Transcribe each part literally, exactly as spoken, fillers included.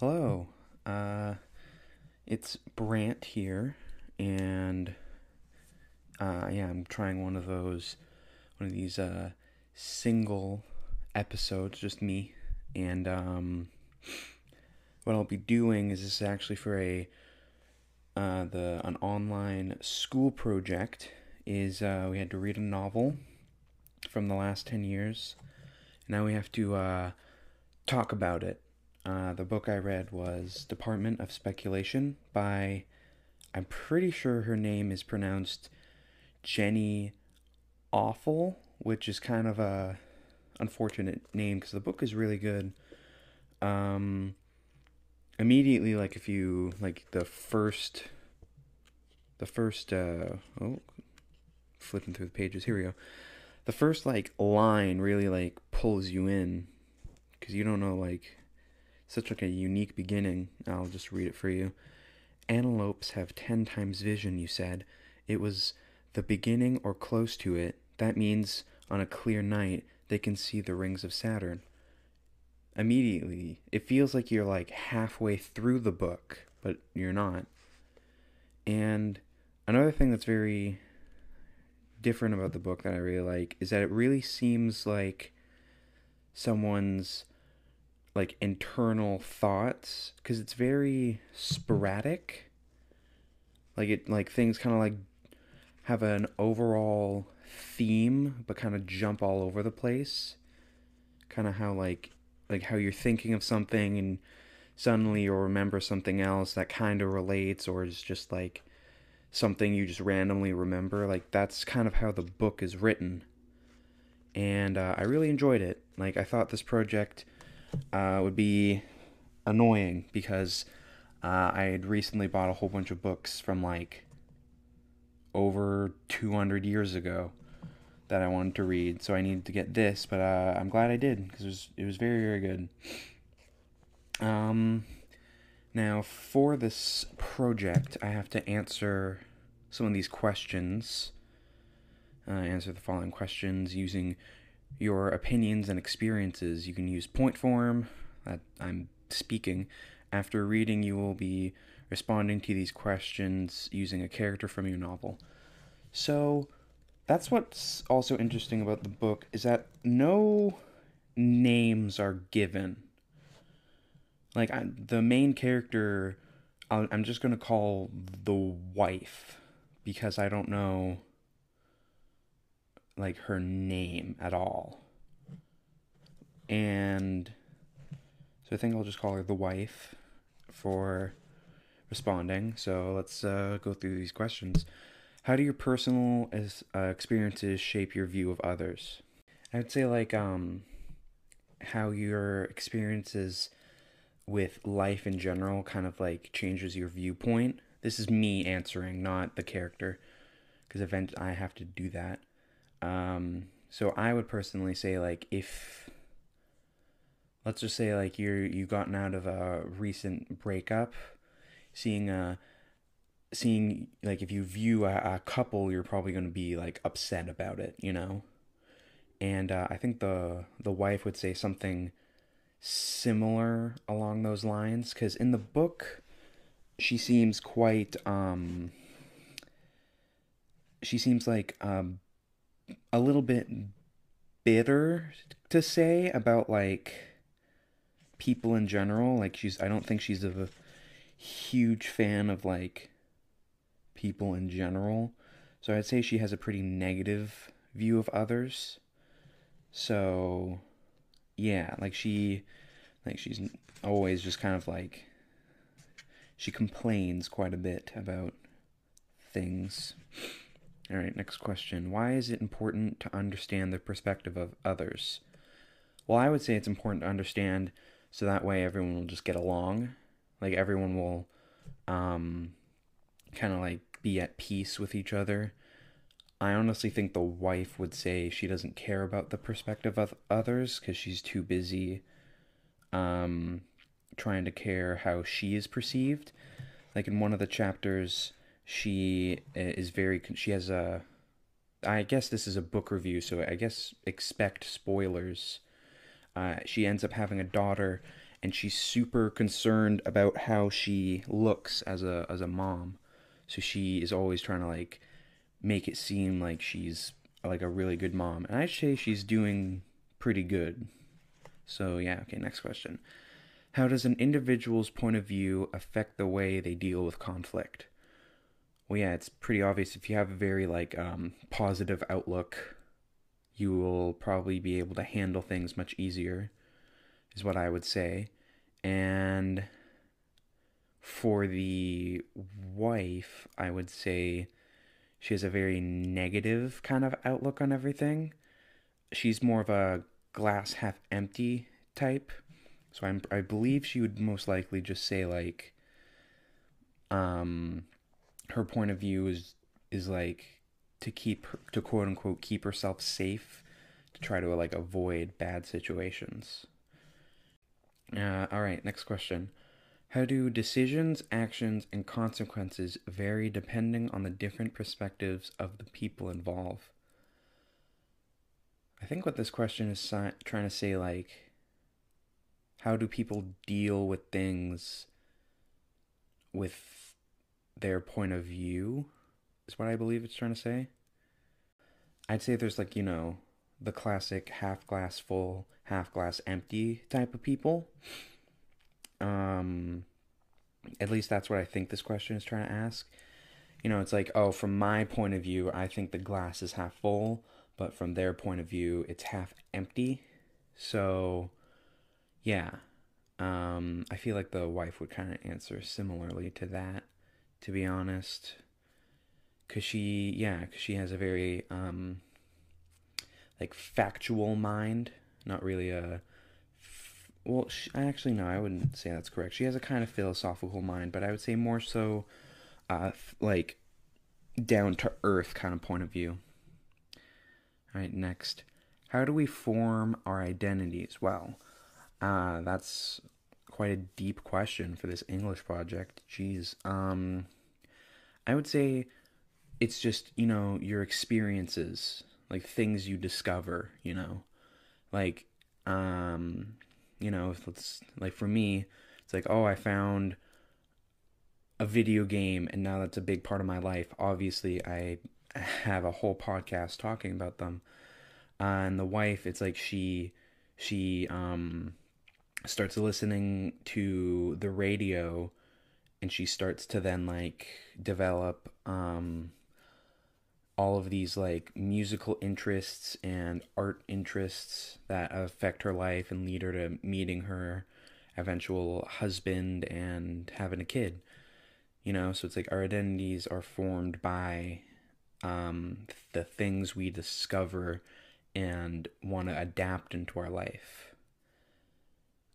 Hello, uh, it's Brant here, and uh, yeah, I'm trying one of those, one of these uh, single episodes, just me, and um, what I'll be doing is this is actually for a, uh, the, an online school project, is uh, we had to read a novel from the last ten years, and now we have to uh, talk about it. Uh, the book I read was Department of Speculation by, I'm pretty sure her name is pronounced Jenny Offill, which is kind of a unfortunate name because the book is really good. Um, immediately, like if you, like the first, the first, uh, oh, flipping through the pages, here we go. The first like line really like pulls you in because you don't know like, such like a unique beginning. I'll just read it for you. Antelopes have ten times vision, you said. It was the beginning or close to it. That means on a clear night, they can see the rings of Saturn. Immediately, it feels like you're like halfway through the book, but you're not. And another thing that's very different about the book that I really like is that it really seems like someone's like internal thoughts, because it's very sporadic. Like it, like things kind of like have an overall theme, but kind of jump all over the place. Kind of how like, like how you're thinking of something and suddenly you'll remember something else that kind of relates, or is just like something you just randomly remember. Like that's kind of how the book is written. And uh, I really enjoyed it. Like I thought this project Uh, would be annoying because uh, I had recently bought a whole bunch of books from like over two hundred years ago that I wanted to read, so I needed to get this, but uh, I'm glad I did because it was, it was very, very good. Um, now for this project, I have to answer some of these questions. Uh, answer the following questions using your opinions and experiences. You can use point form, that I'm speaking. After reading, you will be responding to these questions using a character from your novel. So that's what's also interesting about the book, is that no names are given. Like, I, the main character, I'll, I'm just going to call the wife, because I don't know like her name at all. And so I think I'll just call her the wife for responding. So let's uh, go through these questions. How do your personal as, uh, experiences shape your view of others? I would say like um, how your experiences with life in general kind of like changes your viewpoint. This is me answering, not the character, because eventually I have to do that. Um, so I would personally say like if, let's just say like you're, you've gotten out of a recent breakup, seeing a, seeing like if you view a, a couple, you're probably going to be like upset about it, you know? And, uh, I think the, the wife would say something similar along those lines. 'Cause in the book, she seems quite, um, she seems like, um, a little bit bitter to say about like people in general. Like she's, I don't think she's a huge fan of like people in general. So I'd say she has a pretty negative view of others. So yeah, like she, like she's always just kind of like, she complains quite a bit about things. All right, next question. Why is it important to understand the perspective of others? Well, I would say it's important to understand so that way everyone will just get along. Like everyone will um, kind of like be at peace with each other. I honestly think the wife would say she doesn't care about the perspective of others because she's too busy um, trying to care how she is perceived. Like in one of the chapters, she is very, she has a, I guess this is a book review, so I guess expect spoilers. Uh, she ends up having a daughter, and she's super concerned about how she looks as a as a mom. So she is always trying to like make it seem like she's like a really good mom, and I'd say she's doing pretty good. So yeah, okay, next question. How does an individual's point of view affect the way they deal with conflict? Well, yeah, it's pretty obvious. If you have a very like um, positive outlook, you will probably be able to handle things much easier, is what I would say. And for the wife, I would say she has a very negative kind of outlook on everything. She's more of a glass half empty type. So I'm, I believe she would most likely just say, like, um, her point of view is, is like, to keep, her, to quote-unquote, keep herself safe, to try to, like, avoid bad situations. Uh, all right, next question. How do decisions, actions, and consequences vary depending on the different perspectives of the people involved? I think what this question is si- trying to say, like, how do people deal with things with their point of view, is what I believe it's trying to say. I'd say there's like, you know, the classic half glass full, half glass empty type of people. Um, at least that's what I think this question is trying to ask. You know, it's like, oh, from my point of view, I think the glass is half full, but from their point of view, it's half empty. So yeah, um, I feel like the wife would kind of answer similarly to that, to be honest. Because she, yeah, because she has a very, um, like, factual mind. Not really a, f- well, she, actually, no, I wouldn't say that's correct. She has a kind of philosophical mind, but I would say more so, uh, f- like, down-to-earth kind of point of view. All right, next. How do we form our identities? Well, Ah, uh, that's quite a deep question for this English project. Jeez. Um, I would say it's just, you know, your experiences, like things you discover, you know, like, um, you know, if let's, like for me, it's like, oh, I found a video game and now that's a big part of my life. Obviously, I have a whole podcast talking about them. Uh, and the wife, it's like she, she, um... starts listening to the radio, and she starts to then like develop um all of these like musical interests and art interests that affect her life and lead her to meeting her eventual husband and having a kid, you know. So it's like our identities are formed by um the things we discover and want to adapt into our life.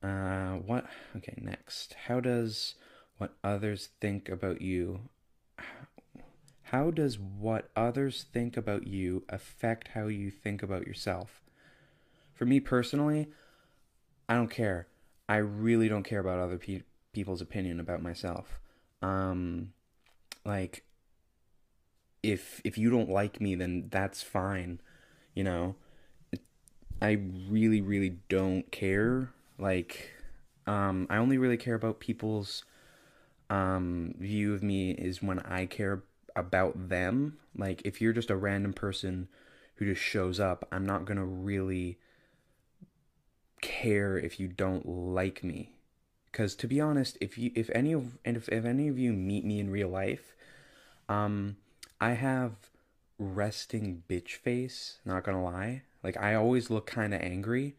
Uh, what? Okay, next. How does what others think about you... How does what others think about you affect how you think about yourself? For me personally, I don't care. I really don't care about other pe- people's opinion about myself. Um, like, if if you don't like me, then that's fine, you know? I really, really don't care. Like, um, I only really care about people's, um, view of me is when I care about them. Like, if you're just a random person who just shows up, I'm not gonna really care if you don't like me. 'Cause to be honest, if you, if any of, and if, if any of you meet me in real life, um, I have resting bitch face, not gonna lie. Like, I always look kind of angry.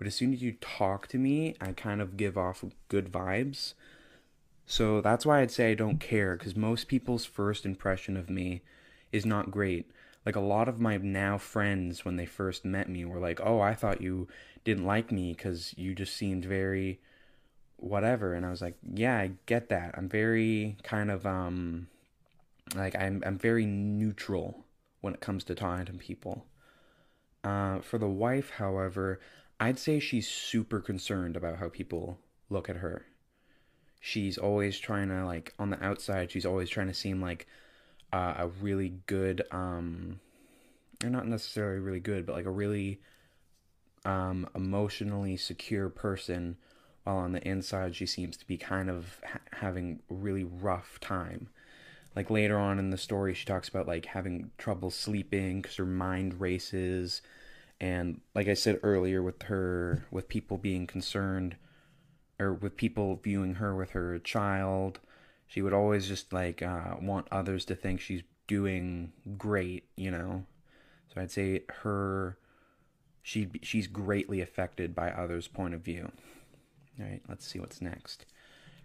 But as soon as you talk to me, I kind of give off good vibes. So that's why I'd say I don't care, because most people's first impression of me is not great. Like, a lot of my now friends, when they first met me, were like, oh, I thought you didn't like me because you just seemed very whatever. And I was like, yeah, I get that. I'm very kind of, um, like, I'm, I'm very neutral when it comes to talking to people. Uh, for the wife, however, I'd say she's super concerned about how people look at her. She's always trying to, like, on the outside, she's always trying to seem like uh, a really good, um, or not necessarily really good, but like a really um, emotionally secure person, while on the inside she seems to be kind of ha- having a really rough time. Like later on in the story, she talks about like having trouble sleeping because her mind races. And like I said earlier, with her, with people being concerned, or with people viewing her with her child, she would always just like uh, want others to think she's doing great, you know. So I'd say her, she she's greatly affected by others' point of view. All right, let's see what's next.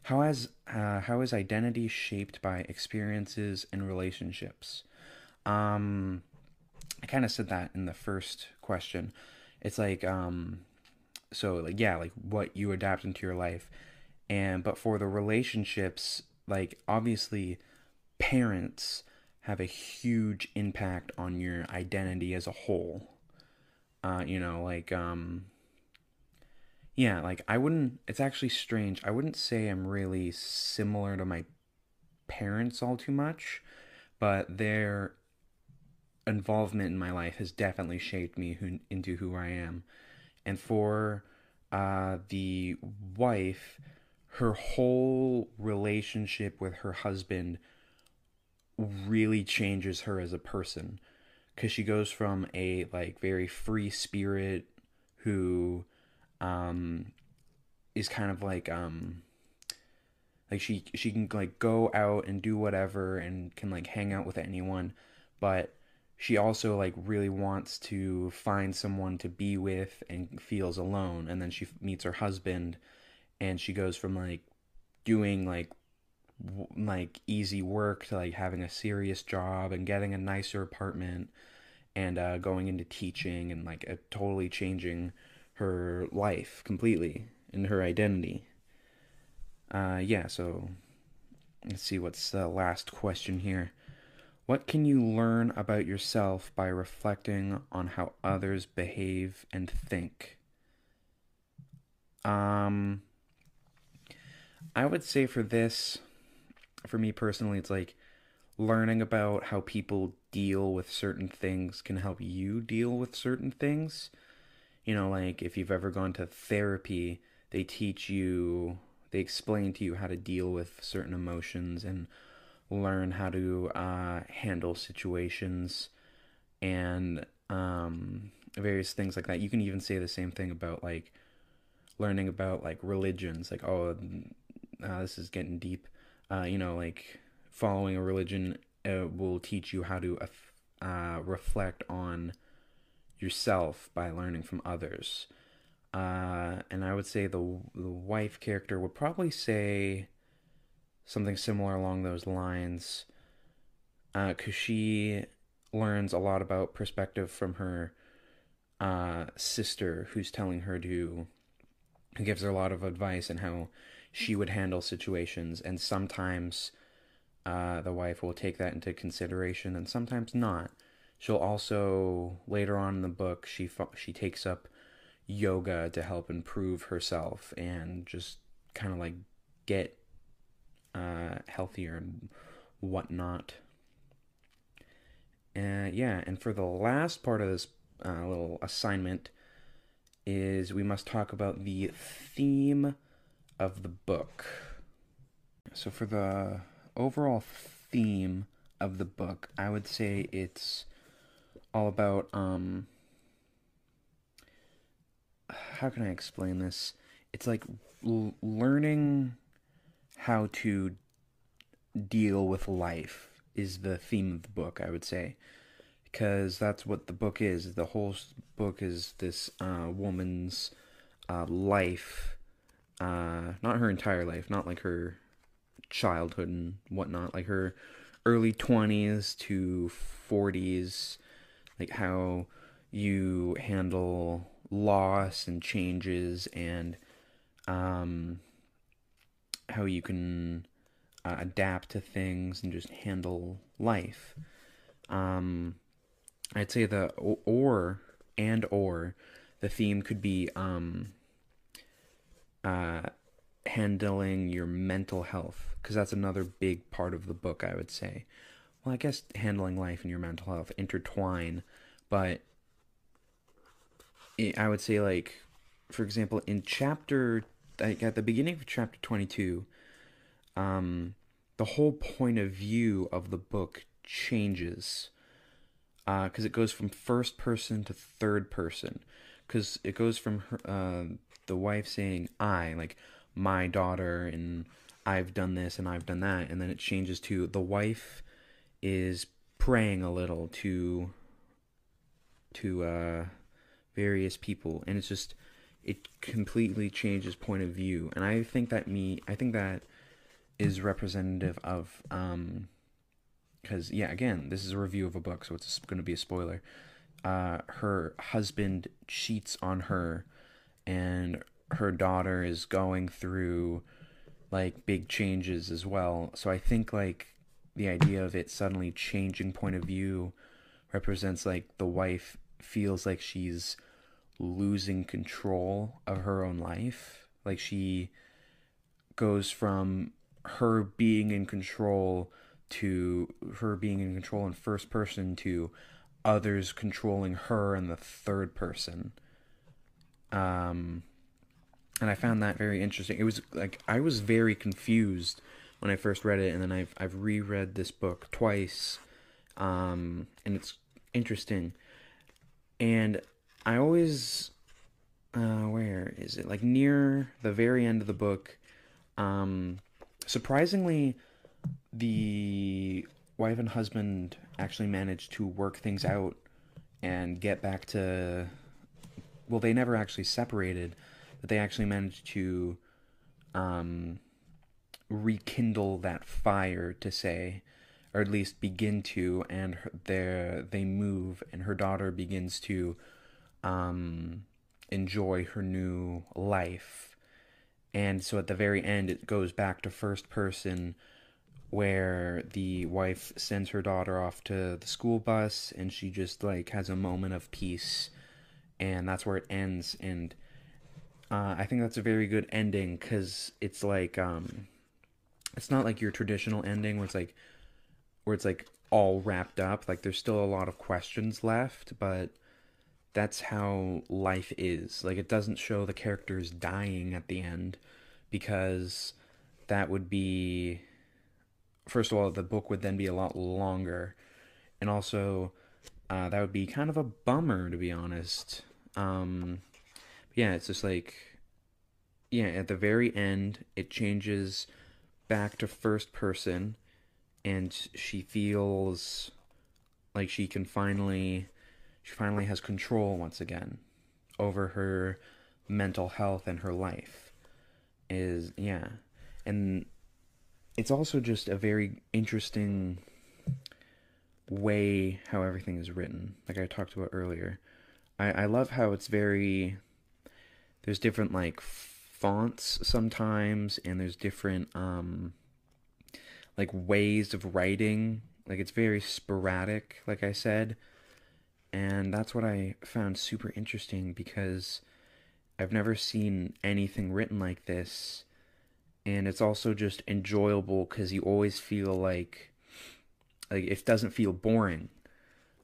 How has uh, how is identity shaped by experiences and relationships? Um. I kind of said that in the first question. It's like, um, so like, yeah, like what you adapt into your life. And, but for the relationships, like obviously parents have a huge impact on your identity as a whole. Uh, you know, like, um, yeah, like I wouldn't, it's actually strange. I wouldn't say I'm really similar to my parents all too much, but they're, involvement in my life has definitely shaped me who, into who I am. And for uh, the wife, her whole relationship with her husband really changes her as a person, because she goes from a like very free spirit who um, is kind of like um, like she she can like go out and do whatever and can like hang out with anyone, but she also like really wants to find someone to be with and feels alone. And then she meets her husband, and she goes from like doing like w- like easy work to like having a serious job and getting a nicer apartment and uh, going into teaching and like a, totally changing her life completely and her identity. Uh, yeah, so let's see what's the last question here. What can you learn about yourself by reflecting on how others behave and think? Um, I would say for this, for me personally, it's like learning about how people deal with certain things can help you deal with certain things. You know, like if you've ever gone to therapy, they teach you, they explain to you how to deal with certain emotions and learn how to uh, handle situations and um, various things like that. You can even say the same thing about like learning about like religions, like, oh, uh, this is getting deep. Uh, you know, like following a religion uh, will teach you how to uh, reflect on yourself by learning from others. Uh, and I would say the, the wife character would probably say something similar along those lines, because uh, she learns a lot about perspective from her uh, sister, who's telling her to, who gives her a lot of advice on how she would handle situations, and sometimes uh, the wife will take that into consideration, and sometimes not. She'll also, later on in the book, she she takes up yoga to help improve herself and just kind of like get Uh, healthier and whatnot. And uh, yeah, and for the last part of this uh, little assignment is we must talk about the theme of the book. So for the overall theme of the book, I would say it's all about, um, how can I explain this? It's like l- learning... how to deal with life is the theme of the book, I would say, because that's what the book is. The whole book is this uh, woman's uh, life, uh, not her entire life, not like her childhood and whatnot, like her early twenties to forties, like how you handle loss and changes and um how you can uh, adapt to things and just handle life. Um, I'd say the or and or the theme could be um, uh, handling your mental health, because that's another big part of the book, I would say. Well, I guess handling life and your mental health intertwine, but it, I would say like, for example, in chapter like at the beginning of chapter twenty-two, um, the whole point of view of the book changes, uh, because it goes from first person to third person, because it goes from her, uh, the wife saying I, like my daughter, and I've done this and I've done that, and then it changes to the wife is praying a little to to uh, various people, and it's just it completely changes point of view, and I think that me I think that is representative of um because yeah, again, this is a review of a book, so it's going to be a spoiler. Uh, her husband cheats on her, and her daughter is going through like big changes as well. So I think like the idea of it suddenly changing point of view represents like the wife feels like she's losing control of her own life. Like she goes from her being in control to her being in control in first person to others controlling her in the third person. Um, and I found that very interesting. It was like, I was very confused when I first read it, and then I've, I've reread this book twice. Um, and it's interesting. And I always, uh, where is it? Like near the very end of the book, um, surprisingly, the wife and husband actually managed to work things out and get back to, well, they never actually separated, but they actually managed to um, rekindle that fire, to say, or at least begin to, and their, they move, and her daughter begins to um, enjoy her new life. And so at the very end, it goes back to first person, where the wife sends her daughter off to the school bus, and she just like has a moment of peace, and that's where it ends. And uh, I think that's a very good ending, because it's like um, it's not like your traditional ending where it's like where it's like all wrapped up. Like there's still a lot of questions left, but that's how life is. Like it doesn't show the characters dying at the end, because that would be, first of all, the book would then be a lot longer, and also uh, that would be kind of a bummer, to be honest. Um, yeah, it's just like, yeah, at the very end, it changes back to first person, and she feels like she can finally, she finally has control once again over her mental health and her life. Is, yeah, and it's also just a very interesting way how everything is written, like I talked about earlier. I, I love how it's very, there's different, like, fonts sometimes, and there's different, um, like, ways of writing. Like, it's very sporadic, like I said, and that's what I found super interesting, because I've never seen anything written like this. And it's also just enjoyable, because you always feel like, like it doesn't feel boring.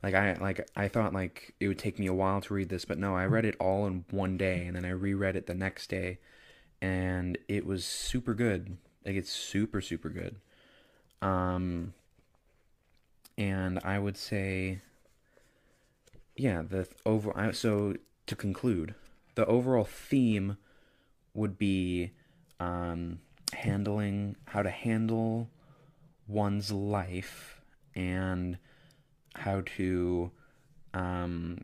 Like I like I thought like it would take me a while to read this, but no, I read it all in one day, and then I reread it the next day, and it was super good. Like it's super super good. Um. And I would say, yeah, the over. I, so to conclude, the overall theme would be um. handling, how to handle one's life, and how to um,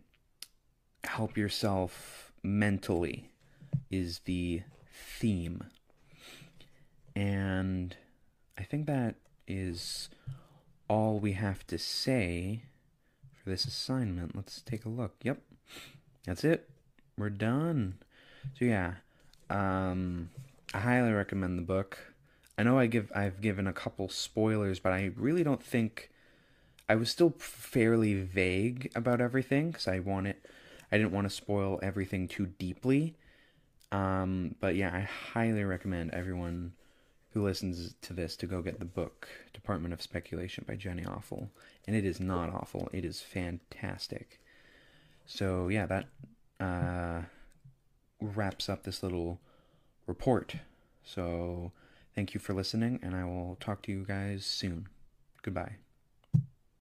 help yourself mentally is the theme. And I think that is all we have to say for this assignment. Let's take a look. Yep, that's it. We're done. So yeah, um... I highly recommend the book. I know I give I've given a couple spoilers, but I really don't think, I was still fairly vague about everything, because I want it, I didn't want to spoil everything too deeply. Um, but yeah, I highly recommend everyone who listens to this to go get the book, Department of Speculation by Jenny Offill, and it is not awful. It is fantastic. So yeah, that uh, wraps up this little report. So thank you for listening, and I will talk to you guys soon. Goodbye.